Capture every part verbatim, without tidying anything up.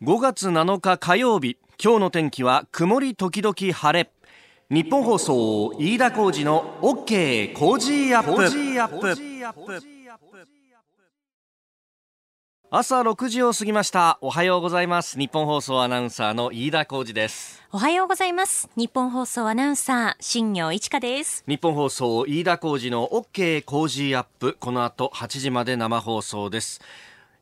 ごがつなのか火曜日、今日の天気は曇り時々晴れ。日本放送飯田浩司の OK 工事アップ。朝ろくじを過ぎました。おはようございます。日本放送アナウンサーの飯田浩司です。おはようございます。日本放送アナウンサー新業一華です。日本放送飯田浩司の OK 工事アップ、この後はちじまで生放送です。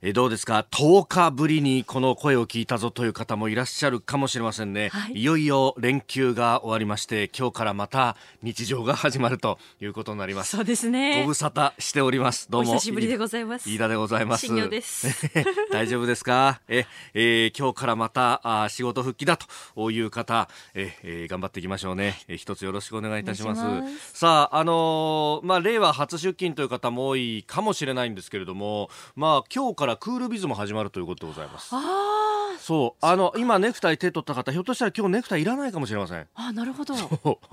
えどうですか、とおかぶりにこの声を聞いたぞという方もいらっしゃるかもしれませんね、はい、いよいよ連休が終わりまして、今日からまた日常が始まるということになります。そうですね、ご無沙汰しております。どうもお久しぶりでございます。飯田でございます。新業です。大丈夫ですか。え、えー、今日からまたあ仕事復帰だという方、え、えー、頑張っていきましょうね、えー、一つよろしくお願いいたします。お願いします。さあ、あのーまあ、令和初出勤という方も多いかもしれないんですけれども、まあ、今日からクールビズも始まるということでございます。ああ、そう、あの今ネクタイ手取った方、ひょっとしたら今日ネクタイいらないかもしれません。あ、なるほど。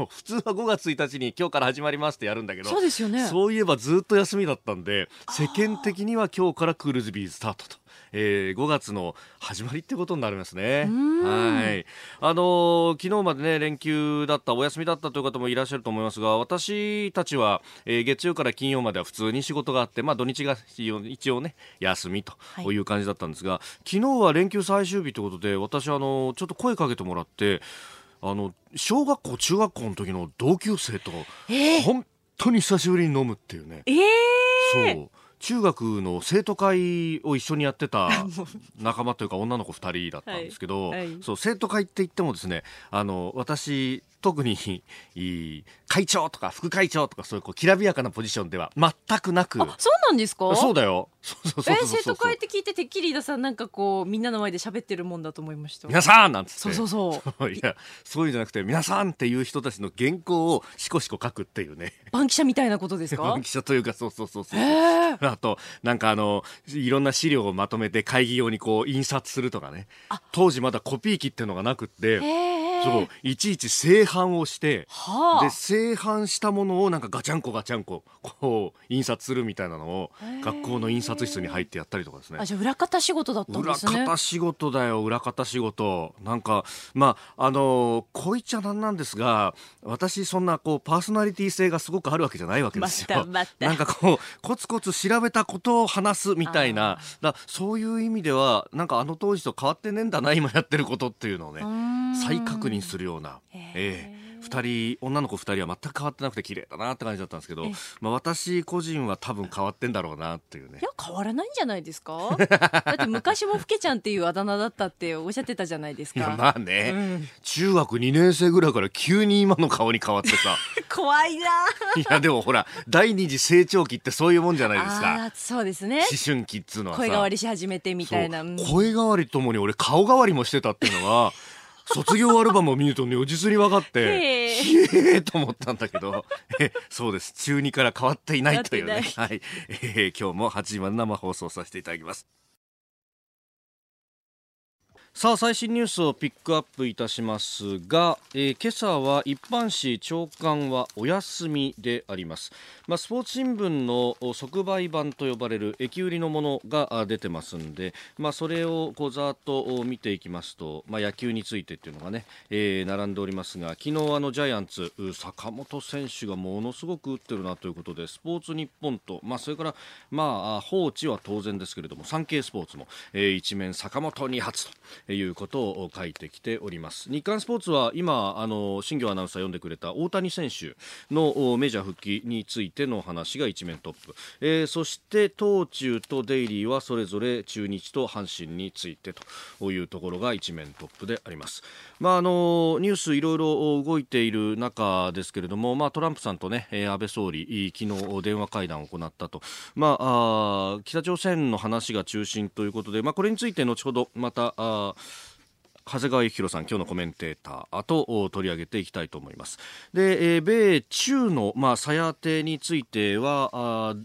普通はごがつついたちに今日から始まりますってやるんだけど、そうですよね。そういえばずっと休みだったんで、世間的には今日からクールズビースタートと、えー、ごがつの始まりってことになりますね。はい、あのー、昨日までね連休だったお休みだったという方もいらっしゃると思いますが、私たちは、えー、月曜から金曜までは普通に仕事があって、まあ、土日が一応ね休みという感じだったんですが、はい、昨日は連休最終日ということで、私、あのー、ちょっと声かけてもらって、あの小学校中学校の時の同級生と、えー、本当に久しぶりに飲むっていうね、えー、そう、中学の生徒会を一緒にやってた仲間というか女の子ふたりだったんですけど、はいはい、そう、生徒会って言ってもですね、あの私特に会長とか副会長とかそういうこうきらびやかなポジションでは全くなく。あ、そうなんですか。そうだよ。生徒会って聞いててっきり飯田さんなんかこうみんなの前で喋ってるもんだと思いました。皆さんなんつって。そうそうそう。いや、そういうんじゃなくて、皆さんっていう人たちの原稿をしこしこ書くっていうね。番記者みたいなことですか。番記者というか、そうそうそうそう。えー、あとなんかあのいろんな資料をまとめて会議用にこう印刷するとかね。当時まだコピー機っていうのがなくって。えーそう、いちいち製版をして、はあ、で製版したものをなんかガチャンコガチャンコこう印刷するみたいなのを学校の印刷室に入ってやったりとかですね。あ、じゃあ裏方仕事だったんですね。裏方仕事だよ、裏方仕事。なんかまああのこう言っちゃなんなんですが、私そんなこうパーソナリティ性がすごくあるわけじゃないわけですよ。またなんかこうコツコツ調べたことを話すみたいな、だそういう意味ではなんかあの当時と変わってねえんだな今やってることっていうのをね再確認するような、えー、ふたり女の子ふたりは全く変わってなくて綺麗だなって感じだったんですけど、まあ、私個人は多分変わってんだろうなっていうね。いや変わらないんじゃないですか。だって昔もふけちゃんっていうあだ名だったっておっしゃってたじゃないですか。いやまあね、うん、中学にねんせいぐらいから急に今の顔に変わってさ怖いな。いやでもほら第二次成長期ってそういうもんじゃないですか。あ、そうですね。思春期っつうのはさ声変わりし始めてみたいな、うん、声変わりともに俺顔変わりもしてたっていうのは卒業アルバムを見ると如実に分かってひえーと思ったんだけど、えそうです、中にから変わっていないというね。い、はい、えー、今日もはちじまで生放送させていただきます。さあ最新ニュースをピックアップいたしますが、えー、今朝は一般紙朝刊はお休みであります。まあ、スポーツ新聞の即売版と呼ばれる駅売りのものが出てますんで、まあ、それをこうざーっと見ていきますと、まあ、野球についてっていうのがね、えー、並んでおりますが、昨日あのジャイアンツ坂本選手がものすごく打ってるなということでスポーツニッポンと、まあ、それからまあ放置は当然ですけれどもサンケイスポーツも、えー、一面坂本に発ということを書いてきております。日刊スポーツは今あの新業アナウンサー読んでくれた大谷選手のメジャー復帰についての話が一面トップ、えー、そして東中とデイリーはそれぞれ中日と阪神についてというところが一面トップであります。まあ、あのニュースいろいろ動いている中ですけれども、まあ、トランプさんと、ね、安倍総理昨日電話会談を行ったと、まあ、あ北朝鮮の話が中心ということで、まあ、これについて後ほどまたあ長谷川幸宏さん今日のコメンテーターと取り上げていきたいと思います。で、えー、米中の、まあ、さやてについては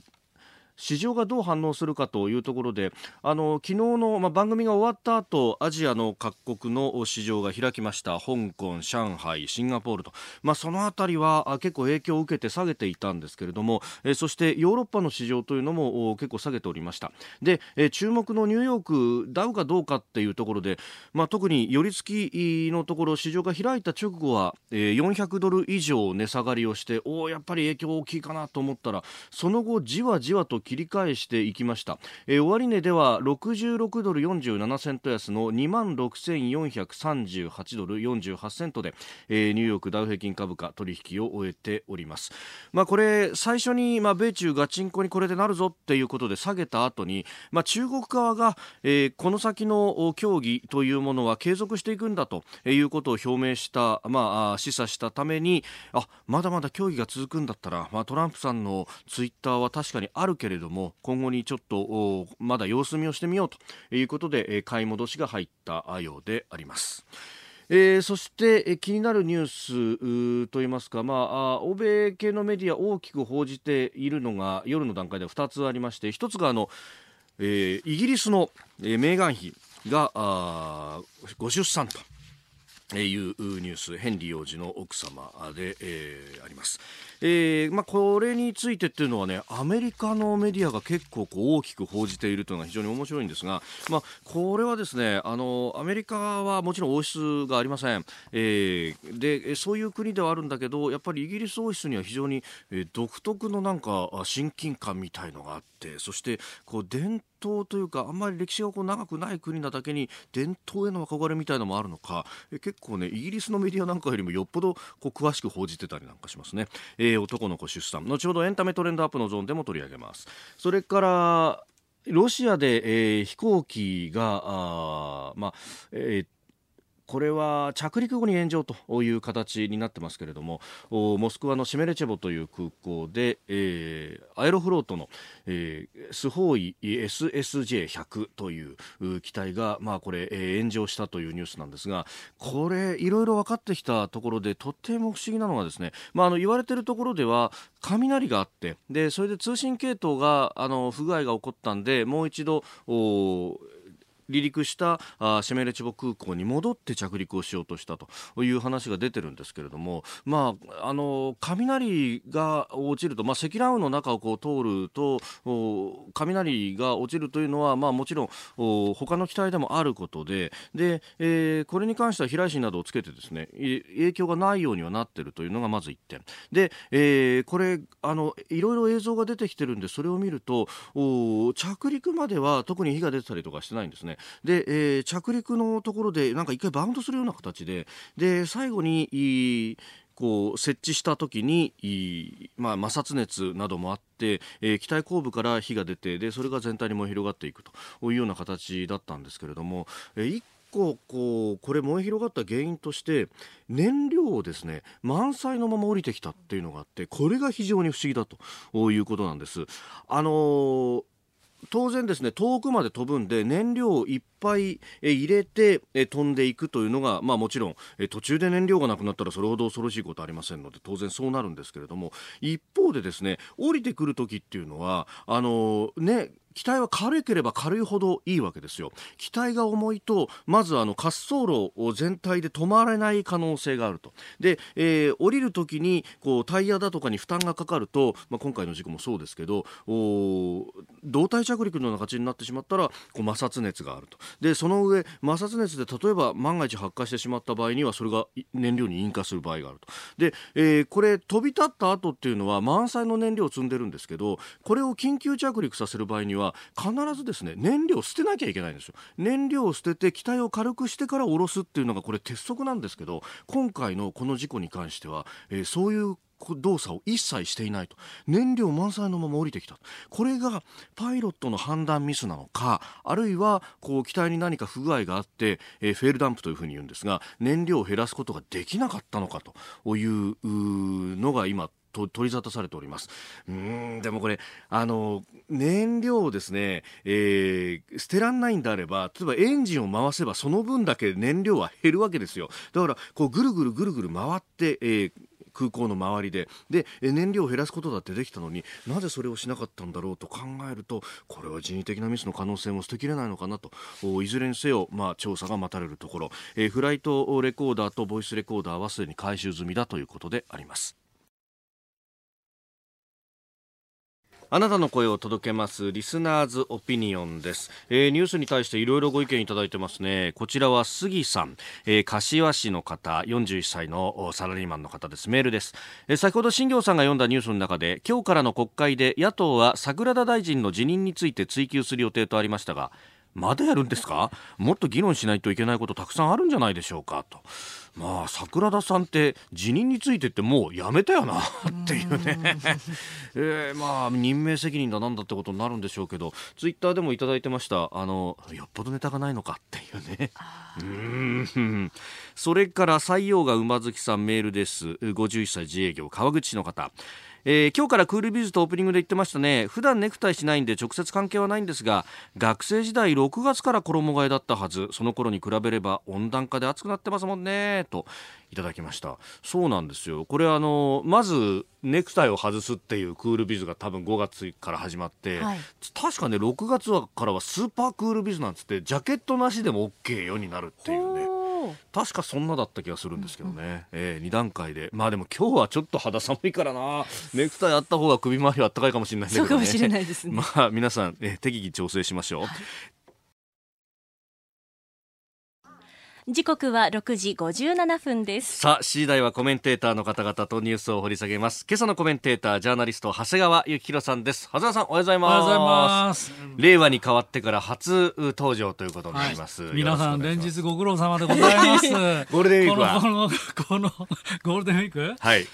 市場がどう反応するかというところで、あの昨日の、まあ、番組が終わった後、アジアの各国の市場が開きました。香港、上海、シンガポールと、まあ、そのあたりは結構影響を受けて下げていたんですけれども、えそしてヨーロッパの市場というのも結構下げておりました。で、え注目のニューヨークダウかどうかっていうところで、まあ、特に寄り付きのところ、市場が開いた直後は、えー、よんひゃくドル以上値下がりをして、おやっぱり影響大きいかなと思ったら、その後じわじわと切り返していきました。えー、終値ではろくじゅうろくドルよんじゅうななセント安の にまんろくせんよんひゃくさんじゅうはちドルよんじゅうはちセントで、えー、ニューヨークダウ平均株価取引を終えております。まあ、これ最初に、まあ、米中ガチンコにこれでなるぞっていうことで下げた後に、まあ、中国側が、えー、この先の協議というものは継続していくんだということを表明した、まあ、示唆したために、あ、まだまだ協議が続くんだったら、まあ、トランプさんのツイッターは確かにあるけれども、今後にちょっとまだ様子見をしてみようということで買い戻しが入ったようであります。えー、そして、えー、気になるニュースといいますか、まあ、あ欧米系のメディア大きく報じているのが夜の段階ではふたつありまして、ひとつがあの、えー、イギリスの、えー、メーガン妃があご出産というニュース、ヘンリー王子の奥様で、えー、あります。えーまあ、これについてっていうのはね、アメリカのメディアが結構こう大きく報じているというのが非常に面白いんですが、まあ、これはですね、あのアメリカはもちろん王室がありません。えー、でそういう国ではあるんだけど、やっぱりイギリス王室には非常に独特のなんか親近感みたいのがあって、そしてこう伝統というか、あんまり歴史がこう長くない国なだけに伝統への憧れみたいのもあるのか、結構ね、イギリスのメディアなんかよりもよっぽどこう詳しく報じてたりなんかしますね。えー、男の子出産、後ほどエンタメトレンドアップのゾーンでも取り上げます。それからロシアで、えー、飛行機があまあ、えーこれは着陸後に炎上という形になってますけれども、モスクワのシメレチェボという空港で、えー、アエロフロートの、えー、スホーイ エスエスジェーひゃく という機体が、まあ、これ、えー、炎上したというニュースなんですが、これいろいろ分かってきたところで、とても不思議なのがですね、まあ、あの言われているところでは雷があって、でそれで通信系統があの不具合が起こったんで、もう一度離陸したシェメレチェボ空港に戻って着陸をしようとしたという話が出てるんですけれども、まあ、あの雷が落ちると、まあ、積乱雲の中をこう通ると雷が落ちるというのは、まあ、もちろん他の機体でもあることで、で、えー、これに関しては避雷針などをつけてですね、影響がないようにはなっているというのがまずいってんで、えー、これあのいろいろ映像が出てきてるんで、それを見ると着陸までは特に火が出てたりとかしてないんですね。で、えー、着陸のところでなんか一回バウンドするような形で、で最後にいいこう設置した時にい、まあ、摩擦熱などもあって、えー、機体後部から火が出て、でそれが全体に燃え広がっていくというような形だったんですけれども、えーこうこれ燃え広がった原因として、燃料をですね満載のまま降りてきたっていうのがあって、これが非常に不思議だということなんです。あのー当然ですね、遠くまで飛ぶんで燃料をいっぱい入れて飛んでいくというのが、まあ、もちろん途中で燃料がなくなったらそれほど恐ろしいことはありませんので、当然そうなるんですけれども、一方でですね、降りてくるときっていうのはあのね、機体は軽ければ軽いほどいいわけですよ。機体が重いと、まずあの滑走路を全体で止まれない可能性があると。で、えー、降りるときにこうタイヤだとかに負担がかかると、まあ、今回の事故もそうですけど、お胴体着陸のような形になってしまったら、こう摩擦熱があると。でその上、摩擦熱で例えば万が一発火してしまった場合には、それが燃料に引火する場合があると。で、えー、これ飛び立った後っていうのは満載の燃料を積んでるんですけど、これを緊急着陸させる場合には必ずですね、燃料を捨てなきゃいけないんですよ。燃料を捨てて機体を軽くしてから下ろすっていうのがこれ鉄則なんですけど、今回のこの事故に関しては、えー、そういう動作を一切していないと。燃料満載のまま降りてきた。これがパイロットの判断ミスなのか、あるいはこう機体に何か不具合があって、えー、フェールダンプというふうに言うんですが、燃料を減らすことができなかったのかというのが今と取り沙汰されております。うーん、でもこれあの燃料をですね、えー、捨てらんないんであれば、例えばエンジンを回せばその分だけ燃料は減るわけですよ。だからこうぐるぐるぐるぐる回って、えー空港の周りでで燃料を減らすことだってできたのに、なぜそれをしなかったんだろうと考えると、これは人為的なミスの可能性も捨てきれないのかなと。いずれにせよ、まあ、調査が待たれるところ、えー、フライトレコーダーとボイスレコーダーはすでに回収済みだということであります。あなたの声を届けますリスナーズオピニオンです。えー、ニュースに対していろいろご意見いただいてますね。こちらは杉さん、えー、柏市の方、よんじゅういっさいのサラリーマンの方です。メールです。えー、先ほど新行さんが読んだニュースの中で、今日からの国会で野党は桜田大臣の辞任について追及する予定とありましたが、まだやるんですか？もっと議論しないといけないことたくさんあるんじゃないでしょうかと。まあ、桜田さんって辞任についてってもうやめたよなっていうね、えー、まあ任命責任だなんだってことになるんでしょうけど、ツイッターでもいただいてました。あのよっぽどネタがないのかっていうねうーん。それから採用が馬月さん、メールです。ごじゅういっさい自営業、川口市の方、えー、今日からクールビズとオープニングで言ってましたね。普段ネクタイしないんで直接関係はないんですが、学生時代ろくがつから衣替えだったはず。その頃に比べれば温暖化で暑くなってますもんねといただきました。そうなんですよ。これあのまずネクタイを外すっていうクールビズが多分ごがつから始まって、はい、確かねろくがつからはスーパークールビズなんつってジャケットなしでも OK よになるっていうね、確かそんなだった気がするんですけどね、うんうん、えー、にだんかいで。まあでも今日はちょっと肌寒いからな、ネクタイあった方が首周りはあったかいかもしれないんだけどね。そうかもしれないですね。まあ皆さん、えー、適宜調整しましょう。はい、時刻はろくじごじゅうななふんです。さあしちじだいはコメンテーターの方々とニュースを掘り下げます。今朝のコメンテーター、ジャーナリスト長谷川幸宏さんです。長谷川さん、おはようございます。おはようございます。令和に変わってから初登場ということになります。はい、皆さん連日ご苦労様でございますゴールデンウィークはこのこのゴールデンウィーク、はい、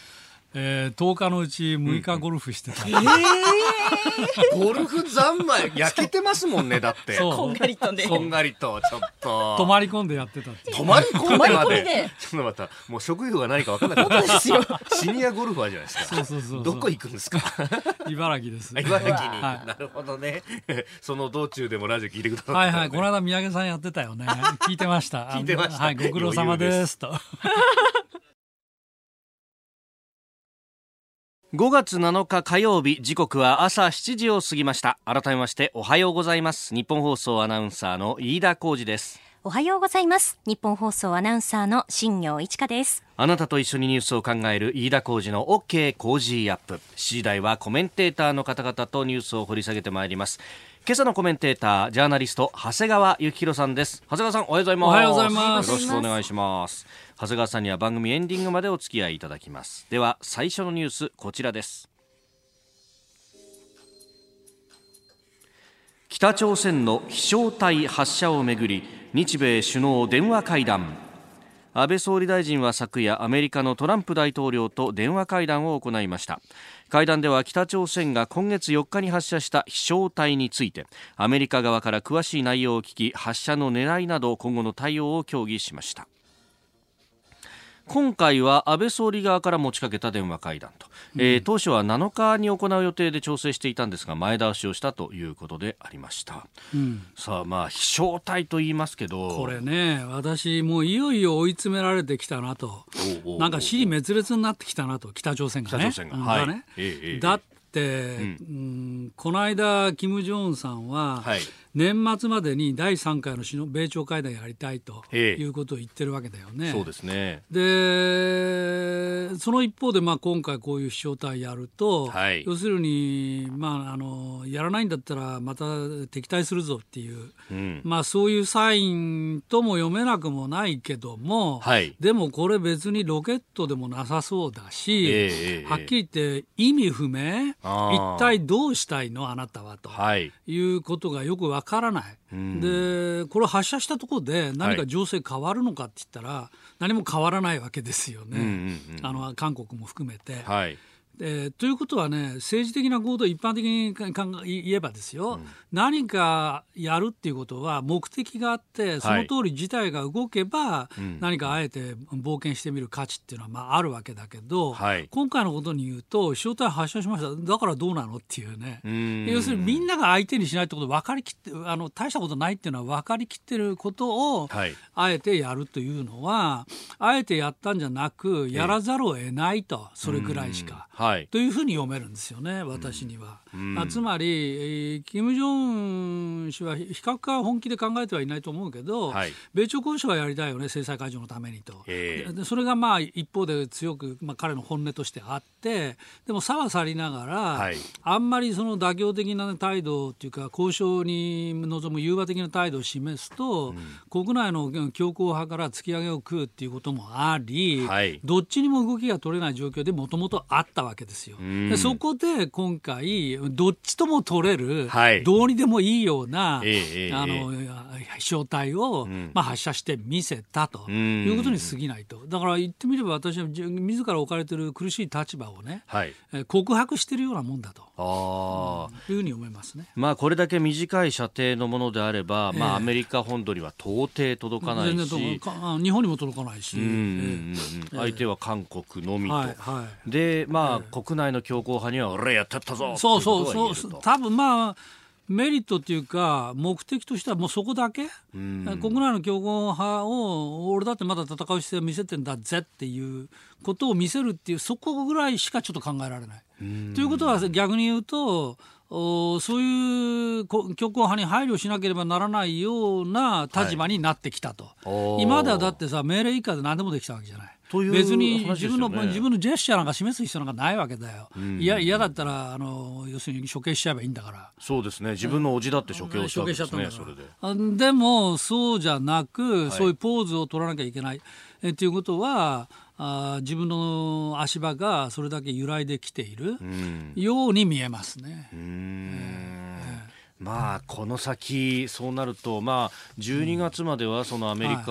えー、とおかのうちむいかゴルフしてた、うん、えー、ゴルフ三昧焼けてますもんね。だってこんがりとね、こんがりとちょっと泊まり込んでやってたって泊まり込んでまでちょっとまたもう職業が何か分からなかったシニアゴルファーじゃないですか。そうそうそうそう、どこ行くんですか茨城です。茨城に、はい、なるほどねその道中でもラジオ聞いてくださった、ね、はいはい、この間宮城さんやってたよね聞いてました。聞いてました、はい、ご苦労様ですとごがつなのか火曜日、時刻は朝しちじを過ぎました。改めましておはようございます。日本放送アナウンサーの飯田浩司です。おはようございます。日本放送アナウンサーの新業一華です。あなたと一緒にニュースを考える飯田浩司の OK コージーアップ。しちじ台はコメンテーターの方々とニュースを掘り下げてまいります。今朝のコメンテーター、ジャーナリスト長谷川幸宏さんです。長谷川さん、おはようございます。おはようございます。よろしくお願いします。長谷川さんには番組エンディングまでお付き合いいただきます。では最初のニュース、こちらです。北朝鮮の飛翔体発射をめぐり日米首脳電話会談。安倍総理大臣は昨夜アメリカのトランプ大統領と電話会談を行いました。会談では北朝鮮が今月よっかに発射した飛翔体についてアメリカ側から詳しい内容を聞き、発射の狙いなど今後の対応を協議しました。今回は安倍総理側から持ちかけた電話会談と、うん、えー、当初はなのかに行う予定で調整していたんですが前倒しをしたということでありました、うん、さあ、まあ飛翔体と言いますけど、これね、私もういよいよ追い詰められてきたなと、おうおうおう、なんか支離滅裂になってきたなと、北朝鮮がね、だって、うん、この間金正恩さんは、はい、年末までにだいさんかいの首脳米朝会談やりたいということを言ってるわけだよね。そうですね。で、その一方で、まあ、今回こういう飛翔体やると、はい、要するに、まあ、あのやらないんだったらまた敵対するぞっていう、うん、まあ、そういうサインとも読めなくもないけども、はい、でもこれ別にロケットでもなさそうだし、えー、はっきり言って意味不明、一体どうしたいのあなたはと、はい、いうことがよく分かる。分からない。で、これ発射したところで何か情勢変わるのかって言ったら、はい、何も変わらないわけですよね、うんうんうん、あの韓国も含めて、はい、えー、ということはね、政治的な行動を一般的に言えばですよ、うん、何かやるっていうことは目的があってその通り自体が動けば、はい、何かあえて冒険してみる価値っていうのはまああるわけだけど、はい、今回のことに言うと正体発射しましただからどうなのっていうね、うん要するにみんなが相手にしないってことを分かりきってあの大したことないっていうのは分かりきってることを、はい、あえてやるというのはあえてやったんじゃなくやらざるを得ないと、えー、それくらいしか、うんはい、というふうに読めるんですよね、私には、うんうん、つまり金正恩氏は非核化は本気で考えてはいないと思うけど、はい、米朝交渉はやりたいよね、制裁解除のためにと、えー、それがまあ一方で強く、まあ、彼の本音としてあってでも差は去りながら、はい、あんまりその妥協的な態度というか交渉に臨む融和的な態度を示すと、うん、国内の強硬派から突き上げを食うということもあり、はい、どっちにも動きが取れない状況でもともとあったわけですよ。でそこで今回どっちとも取れる、はい、どうにでもいいような、ええ、あの、ええ、飛翔体を、うんまあ、発射して見せたということに過ぎないと。だから言ってみれば私は自ら置かれている苦しい立場をね、はい、告白しているようなもんだとあ、うん、いうふうに思いますね、まあ、これだけ短い射程のものであれば、ええまあ、アメリカ本土には到底届かないし日本にも届かないし、ええ、相手は韓国のみと、はいはい、でまあ、ええ国内の強硬派には俺やってったぞそうそうそう多分まあメリットっていうか目的としてはもうそこだけ国内の強硬派を俺だってまだ戦う姿勢を見せてんだぜっていうことを見せるっていうそこぐらいしかちょっと考えられないということは逆に言うとそういう強硬派に配慮しなければならないような立場になってきたと、はい、今まではだってさ命令以下で何でもできたわけじゃないという、ね、別に自分の自分のジェスチャーなんか示す必要なんかないわけだよ、うん、いや嫌だったらあの要するに処刑しちゃえばいいんだからそうですね自分の叔父だって処刑をしたんですね、処刑しちゃったんだからそれで。でもそうじゃなく、はい、そういうポーズを取らなきゃいけないえっていうことはあ自分の足場がそれだけ揺らいできているように見えますね、うんうんえーまあ、この先そうなると、まあ、じゅうにがつまではそのアメリカ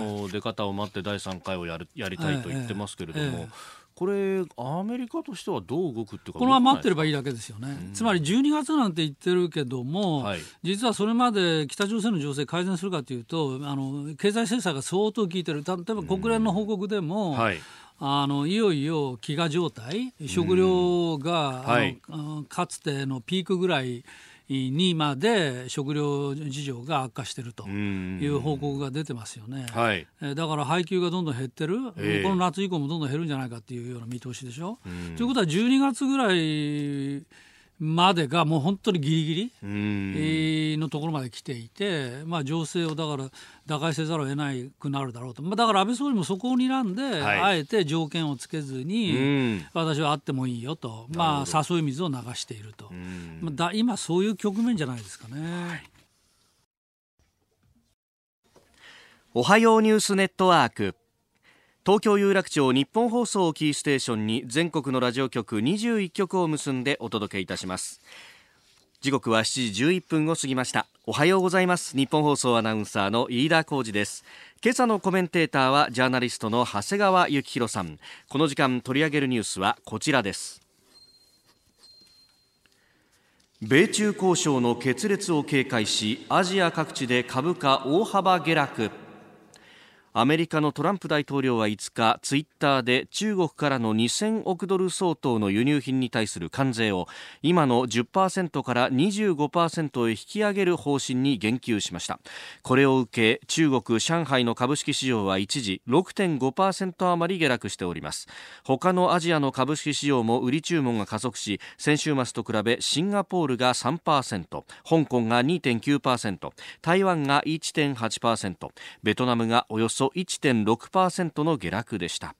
の出方を待ってだいさんかいをやる、やりたいと言ってますけれどもこれアメリカとしてはどう動くってかこのまま待ってればいいだけですよね、うん、つまりじゅうにがつなんて言ってるけども、はい、実はそれまで北朝鮮の情勢改善するかというとあの経済制裁が相当効いてる例えば国連の報告でも、うんはいあのいよいよ飢餓状態食料が、はい、あのかつてのピークぐらいにまで食料事情が悪化しているという報告が出てますよね、はい、だから配給がどんどん減ってる、えー、この夏以降もどんどん減るんじゃないかっていうような見通しでしょということはじゅうにがつぐらいまでがもう本当にギリギリのところまで来ていて、まあ、情勢をだから打開せざるを得なくなるだろうと、まあ、だから安倍総理もそこを睨んで、はい、あえて条件をつけずに私は会ってもいいよと、まあ、誘い水を流していると、まあ、だ今そういう局面じゃないですかね、はい、おはようニュースネットワーク東京有楽町日本放送キーステーションに全国のラジオ局にじゅういっきょくを結んでお届けいたします。時刻はしちじじゅういっぷんを過ぎました。おはようございます。日本放送アナウンサーの飯田浩司です。今朝のコメンテーターはジャーナリストの長谷川幸宏さん。この時間取り上げるニュースはこちらです。米中交渉の決裂を警戒しアジア各地で株価大幅下落。アメリカのトランプ大統領はいつかツイッターで中国からのにせんおくドル相当の輸入品に対する関税を今の じゅっパーセント から にじゅうごパーセント へ引き上げる方針に言及しました。これを受け中国上海の株式市場は一時 ろくてんごパーセント 余り下落しております。他のアジアの株式市場も売り注文が加速し先週末と比べシンガポールが さんパーセント 香港が にてんきゅうパーセント 台湾が いちてんはちパーセント ベトナムがおよそいちてんろくパーセント の下落でした。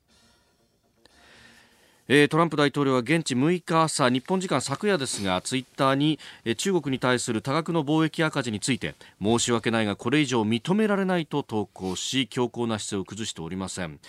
えー、トランプ大統領は現地むいか朝日本時間昨夜ですがツイッターに、えー、中国に対する多額の貿易赤字について申し訳ないがこれ以上認められないと投稿し強硬な姿勢を崩しておりません。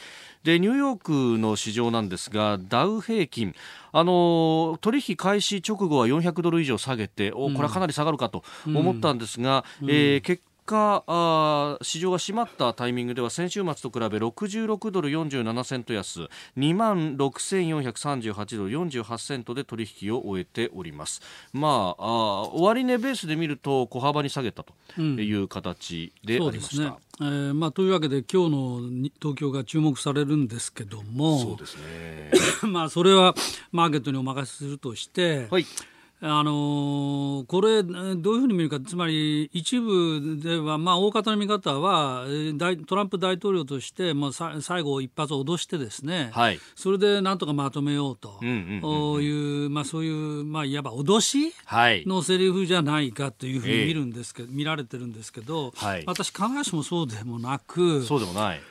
でニューヨークの市場なんですがダウ平均あの取引開始直後はよんひゃくドル以上下げておこれはかなり下がるかと思ったんですが、うんえー、結果日あ市場が閉まったタイミングでは先週末と比べろくじゅうろくドルよんじゅうななセント安、にまんろくせんよんひゃくさんじゅうはちドルよんじゅうはちセントで取引を終えております。まあ、あ終値ベースで見ると小幅に下げたという形でありました、うん、そうですね。えーまあ、というわけで今日の東京が注目されるんですけども、 そうですねまあそれはマーケットにお任せするとして、はい、あのー、これどういうふうに見るか、つまり一部では、まあ、大方の見方はトランプ大統領として、まあ、さ最後一発脅してですね、はい、それでなんとかまとめようというそういう、まあ、いわば脅しのセリフじゃないかというふうに見るんですけど、えー、見られてるんですけど、はい、私必ずしもそうでもなくそうでもない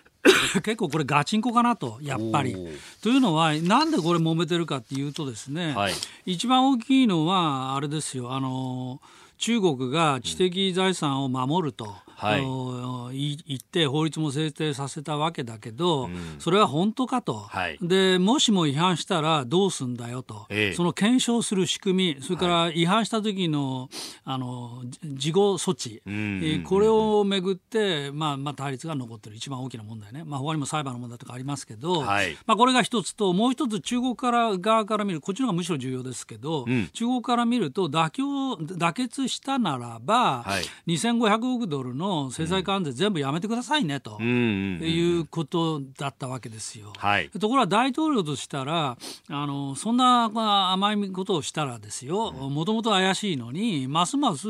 結構これガチンコかなとやっぱりというのは、なんでこれ揉めてるかっていうとですね、はい、一番大きいのはあれですよ、あの中国が知的財産を守ると、うんはい、言って法律も制定させたわけだけど、うん、それは本当かと、はい、でもしも違反したらどうすんだよと、ええ、その検証する仕組み、それから違反した時の、あの事後措置、うんうんうんうん、これをめぐって、まあまあ、対立が残っている一番大きな問題ね、まあ、他にも裁判の問題とかありますけど、はいまあ、これが一つと、もう一つ中国から側から見る、こっちの方がむしろ重要ですけど、うん、中国から見ると妥協妥結したならば、はい、にせんごひゃくおくドルの制裁関税全部やめてくださいねということだったわけですよ、はい、ところが大統領としたらあのそんな甘いことをしたらですよ、もともと怪しいのにますます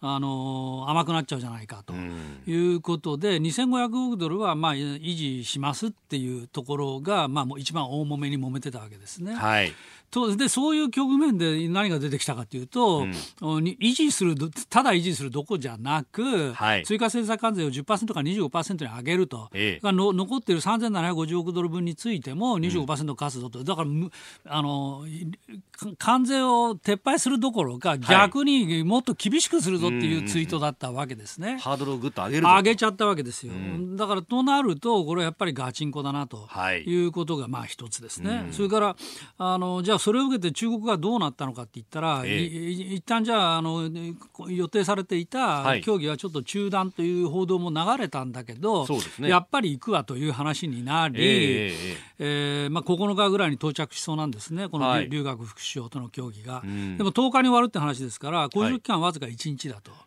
あの甘くなっちゃうじゃないかということで、にせんごひゃくおくドルはまあ維持しますっていうところが、まあ、もう一番大揉めに揉めてたわけですね、はい、でそういう局面で何が出てきたかというと、うん、維持するただ維持するどこじゃなく、はい、追加制裁関税を じゅっパーセント から にじゅうごパーセント に上げると、ええ、の残っているさんぜんななひゃくごじゅうおくドルぶんについても にじゅうごパーセント 課すぞと、うん、だからあの関税を撤廃するどころか逆にもっと厳しくするぞっていうツイートだったわけですね、うんうん、ハードルをぐっと上げる上げちゃったわけですよ、うん、だからとなるとこれはやっぱりガチンコだなということがまあ一つですね、うん、それからあのじゃあそれを受けて中国がどうなったのかって言ったら、えー、一旦じゃあ、 あの予定されていた協議はちょっと中断という報道も流れたんだけど、ね、やっぱり行くわという話になり、えーえーまあ、ここのかぐらいに到着しそうなんですね、この留学副首相との協議が、はい、でもとおかに終わるって話ですから交渉期間はわずかいちにちだと、は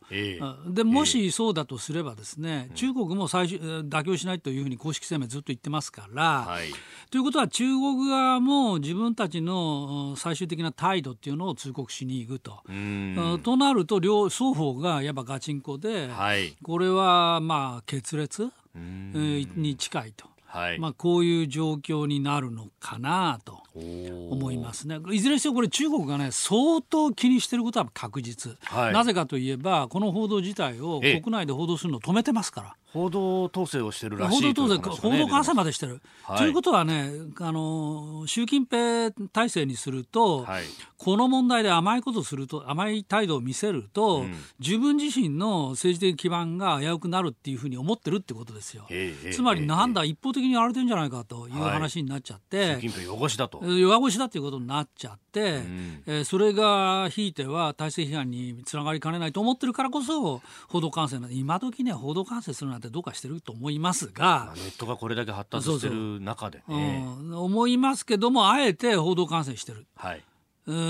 い、でもしそうだとすればですね、えー、中国も最終妥協しないというふうに公式声明ずっと言ってますから、はい、ということは中国側も自分たちの最終的な態度っていうのを通告しに行くと、うんとなると両双方がやっぱガチンコで、はい、これはまあ決裂に近いと、はいまあ、こういう状況になるのかなと思いますね。いずれにせよこれ中国がね相当気にしてることは確実、はい、なぜかといえばこの報道自体を国内で報道するのを止めてますから、報道統制をしてるらしい、報道統制、報道管制までしてる、はい、ということはねあの習近平体制にすると、はい、この問題で甘いことすると甘い態度を見せると、うん、自分自身の政治的基盤が危うくなるっていうふうに思ってるってことですよ、えー、つまりなんだ、えー、一方的にやられてるんじゃないかという話になっちゃって、はい、習近平弱腰だと弱腰だということになっちゃって、うんえー、それがひいては体制批判につながりかねないと思ってるからこそ報道管制なんて今時ね報道管制するなんてどうかしてると思いますが、ネットがこれだけ発達してる中で、そうそう、うん、思いますけどもあえて報道管制してる、はい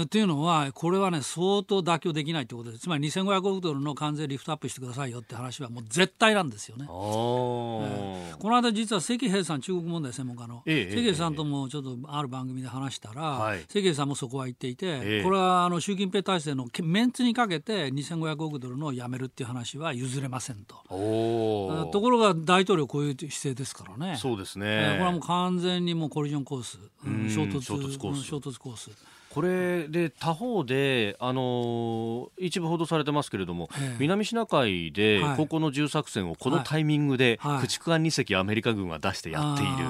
というのはこれはね相当妥協できないということです。つまりにせんごひゃくおくドルの関税リフトアップしてくださいよって話はもう絶対なんですよね。お、えー、この間実は関平さん、中国問題専門家の、ええ、関平さんともちょっとある番組で話したら、はい、関平さんもそこは言っていて、ええ、これはあの習近平体制のメンツにかけてにせんごひゃくおくドルのやめるっていう話は譲れませんと。おところが大統領こういう姿勢ですからね。そうですね、えー、これはもう完全にもうコリジョンコース、うん、衝突、衝突コース、衝突コース、これで他方で、あのー、一部報道されてますけれども、ええ、南シナ海で高校の銃作戦をこのタイミングで、はいはい、駆逐艦にせきアメリカ軍が出してやっている、あ、はいは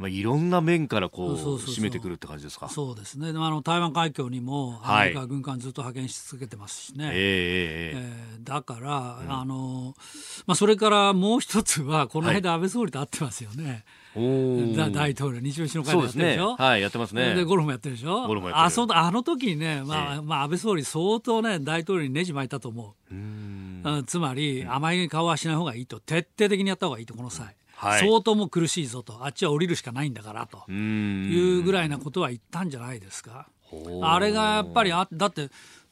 いまあ、いろんな面からこう締めてくるって感じですか。そうですね、あの台湾海峡にもアメリカは軍艦ずっと派遣し続けてますしね、はいえーえー、だから、うんあのーまあ、それからもう一つはこの間安倍総理と会ってますよね、はい、お大統領日米首脳会談やってるでしょ、そうですね、はい、やってますね、でゴルフもやってるでしょ、ゴルフもやあそあの時にね、まあええまあ、安倍総理相当ね大統領にネジ巻いたと思う。うーん、うん、つまり、うん、甘い顔はしない方がいいと、徹底的にやった方がいいと、この際、はい、相当も苦しいぞと、あっちは降りるしかないんだからというぐらいなことは言ったんじゃないですか。あれがやっぱりあだって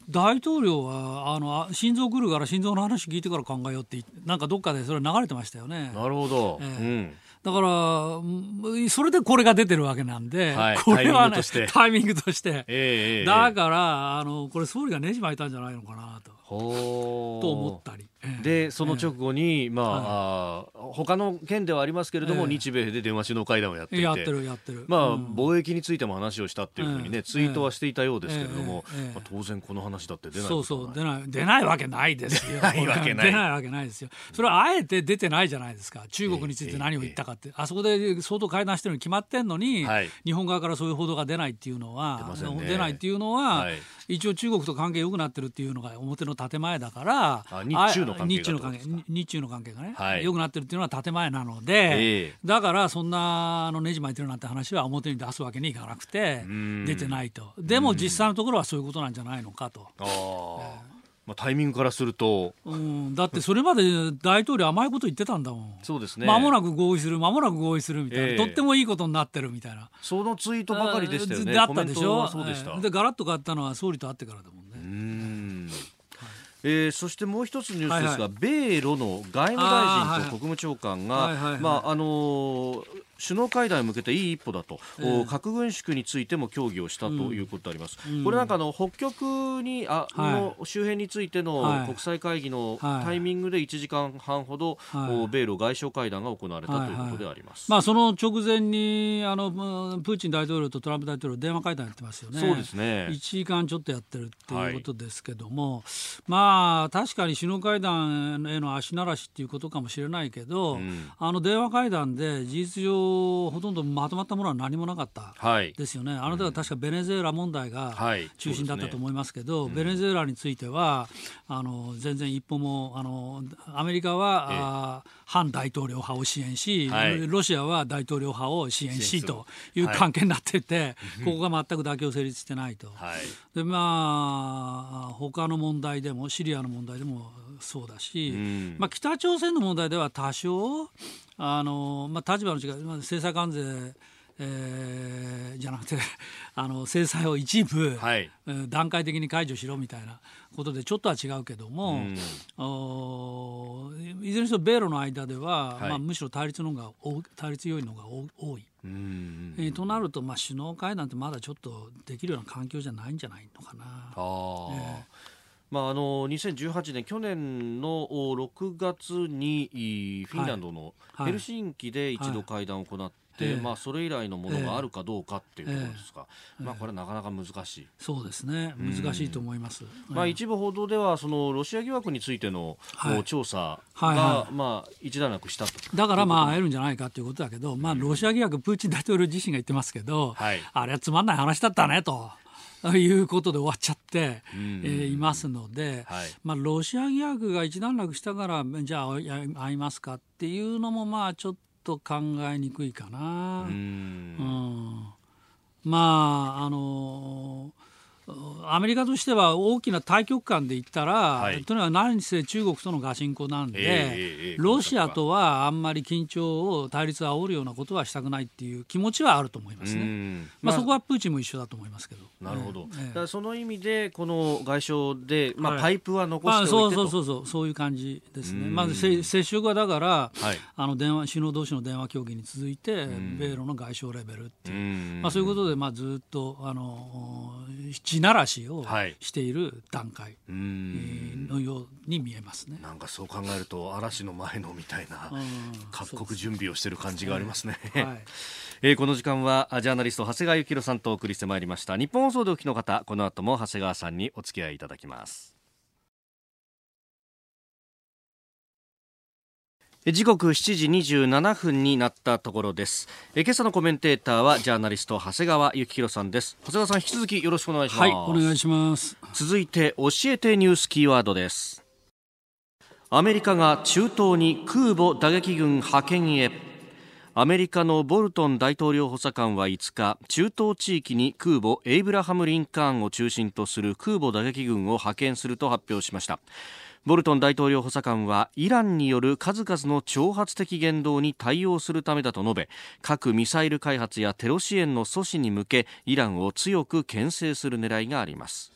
大統領はあの心臓来るから心臓の話聞いてから考えようってなんかどっかでそれ流れてましたよね。なるほど、えーうん、だからそれでこれが出てるわけなんで、はい、これはねタイミングとして、えー、だからあのこれ総理がネジ巻いたんじゃないのかなとほと思ったり、えー、でその直後に、えーまあはい、あ他の県ではありますけれども、えー、日米で電話首脳会談をやっていてやってるやってる、まあうん、貿易についても話をしたっていうふうにね、えー、ツイートはしていたようですけれども、えーえーまあ、当然この話だって出ないそうそう出ない出ないわけないですよ出ないわけない出ないわけないですよ。それはあえて出てないじゃないですか。中国について何を言ったかって、えーえー、あそこで相当会談してるのに決まってんのに、はい、日本側からそういう報道が出ないっていうのは 出ませんね、出ないっていうのは、はい、一応中国と関係良くなってるっていうのが表の建前だから、あ日中の関係が日中の関係がね、はい、良くなってるっていうのは建前なので、えー、だからそんなあのネジ巻いてるなんて話は表に出すわけにいかなくて出てないと。でも実際のところはそういうことなんじゃないのかと。あ、えーまあ、タイミングからすると、うん、だってそれまで大統領甘いこと言ってたんだもん。そうですね、間もなく合意する間もなく合意するみたいな、えー、とってもいいことになってるみたいなそのツイートばかりでしたよね。あったでしょ。そうでした、えー、でガラッと変わったのは総理と会ってからだもんね。うーんえー、そしてもう一つニュースですが、はいはい、米ロの外務大臣と国務長官が首脳会談に向けていい一歩だと、えー、核軍縮についても協議をしたということであります、うん、これなんかあの北極にあ、はい、の周辺についての国際会議のタイミングでいちじかんはんほど、はい、米ロ外相会談が行われたということであります、はいはいまあ、その直前にあのプーチン大統領とトランプ大統領電話会談やってますよね。そうですね、いちじかんちょっとやってるっていうことですけども、はいまあまあ、確かに首脳会談への足慣らしということかもしれないけど、うん、あの電話会談で事実上ほとんどまとまったものは何もなかったですよね、はい、あの時は確かベネズエラ問題が中心だったと思いますけど、はいそうですね、ベネズエラについてはあの全然一歩もあのアメリカは、ええ、反大統領派を支援し、はい、ロシアは大統領派を支援しという関係になっていて、はい、ここが全く妥協成立してないと、はいでまあ、他の問題でもシリアの問題でもそうだし、うんまあ、北朝鮮の問題では多少あの、まあ、立場の違い、まあ、制裁関税、えー、じゃなくてあの制裁を一部、はい、段階的に解除しろみたいなことでちょっとは違うけども、うん、いずれにしても米ロの間では、はいまあ、むしろ対立の方が対立要因の方が多い、うんえー、となると、まあ、首脳会談ってまだちょっとできるような環境じゃないんじゃないのかな。あまあ、あのにせんじゅうはちねん去年のろくがつにフィンランドのヘルシンキで一度会談を行って、はいはいまあ、それ以来のものがあるかどうかっていうところですが、えーまあ、これはなかなか難しい。そうですね、難しいと思います、うんまあ、一部報道ではそのロシア疑惑についての、はい、調査が、はいはいまあ、一段落したとだからまあ会えるんじゃないかということだけど、まあ、ロシア疑惑プーチン大統領自身が言ってますけど、はい、あれはつまんない話だったねということで終わっちゃって、えー、いますので、はいまあ、ロシア疑惑が一段落したからじゃあ会いますかっていうのもまあちょっと考えにくいかな。うん、うん、まああのアメリカとしては大きな大局観で言ったら、はい、とにかく何せ中国とのガチンコなんで、えーえー、ロシアとはあんまり緊張を対立を煽るようなことはしたくないっていう気持ちはあると思いますね。うん、まあ、そこはプーチンも一緒だと思いますけど。なるほど、えー、だからその意味でこの外相で、まあ、パイプは残しておいてと、はいまあ、そうそうそうそうそういう感じですね。まあ、接触はだから、はい、あの電話首脳同士の電話協議に続いて米ロの外相レベルっていう、うんまあ、そういうことで、まあ、ずっとあの地ならしをしている段階、はい、のように見えますね。なんかそう考えると嵐の前のみたいな各国準備をしている感じがありますね。はいえー、この時間はジャーナリスト長谷川幸宏さんとお送りしてまいりました。日本放送でお聞きの方、この後も長谷川さんにお付き合いいただきます。時刻しちじにじゅうななふんになったところです。え今朝のコメンテーターはジャーナリスト長谷川幸宏さんです。長谷川さん、引き続きよろしくお願いします。はい、お願いします。続いて教えてニュースキーワードです。アメリカが中東に空母打撃群派遣へ。アメリカのボルトン大統領補佐官はいつか、中東地域に空母エイブラハム・リンカーンを中心とする空母打撃群を派遣すると発表しました。ボルトン大統領補佐官は、イランによる数々の挑発的言動に対応するためだと述べ、核・ミサイル開発やテロ支援の阻止に向け、イランを強く牽制する狙いがあります。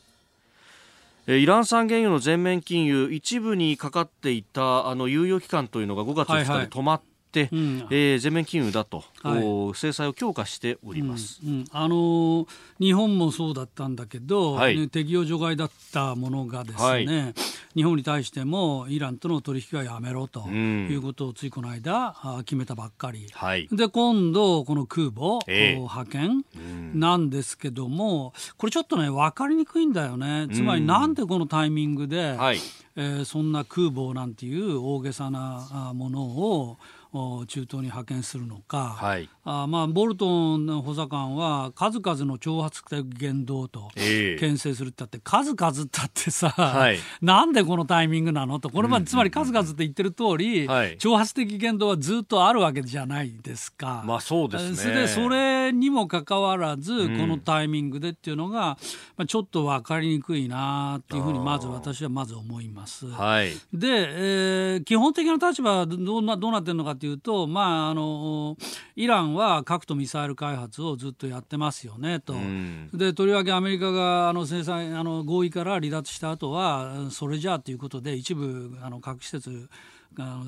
イラン産原油の全面禁輸、一部にかかっていたあの猶予期間というのがごがつふつかで止まって、はいはいでうんえー、全面禁輸だと、はい、制裁を強化しております、うんうんあのー、日本もそうだったんだけど、はいね、適用除外だったものがですね、はい、日本に対してもイランとの取引はやめろということをついこの間、うん、決めたばっかり、はい、で今度この空母、えー、派遣なんですけども、これちょっとね分かりにくいんだよね。つまりなんでこのタイミングで、うんはいえー、そんな空母なんていう大げさなものを中東に派遣するのか、はいあまあ、ボルトンの補佐官は数々の挑発的言動と牽制するってあって、えー、数々ってあってさ、はい、なんでこのタイミングなのと、これまでつまり数々って言ってる通り、うんうんうん、挑発的言動はずっとあるわけじゃないですか、まあ、そうですね。それでそれにもかかわらずこのタイミングでっていうのが、まあ、ちょっと分かりにくいなっていうふうにまず私はまず思います、はい、で、えー、基本的な立場は ど, どうなってるのかというと、まあ、あのイランは核とミサイル開発をずっとやってますよねと、うん、でとりわけアメリカがあの制裁あの合意から離脱した後はそれじゃあということで一部あの核施設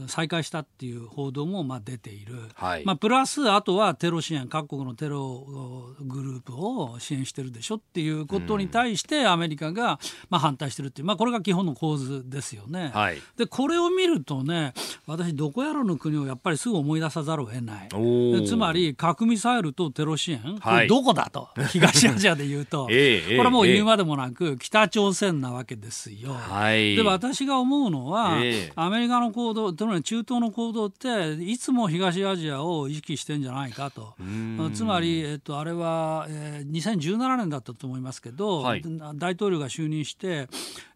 再開したっていう報道もまあ出ている、はいまあ、プラスあとはテロ支援、各国のテログループを支援してるでしょっていうことに対してアメリカがまあ反対してるっていう、まあ、これが基本の構図ですよね、はい、でこれを見るとね、私どこやらの国をやっぱりすぐ思い出さざるを得ない。つまり核ミサイルとテロ支援、これどこだと、はい、東アジアで言うと、えー、これはもう言うまでもなく北朝鮮なわけですよ、はい、で私が思うのは、えー、アメリカの行動中東の行動っていつも東アジアを意識してんじゃないかと。つまり、えっと、あれは、えー、にせんじゅうななねんだったと思いますけど、はい、大統領が就任して、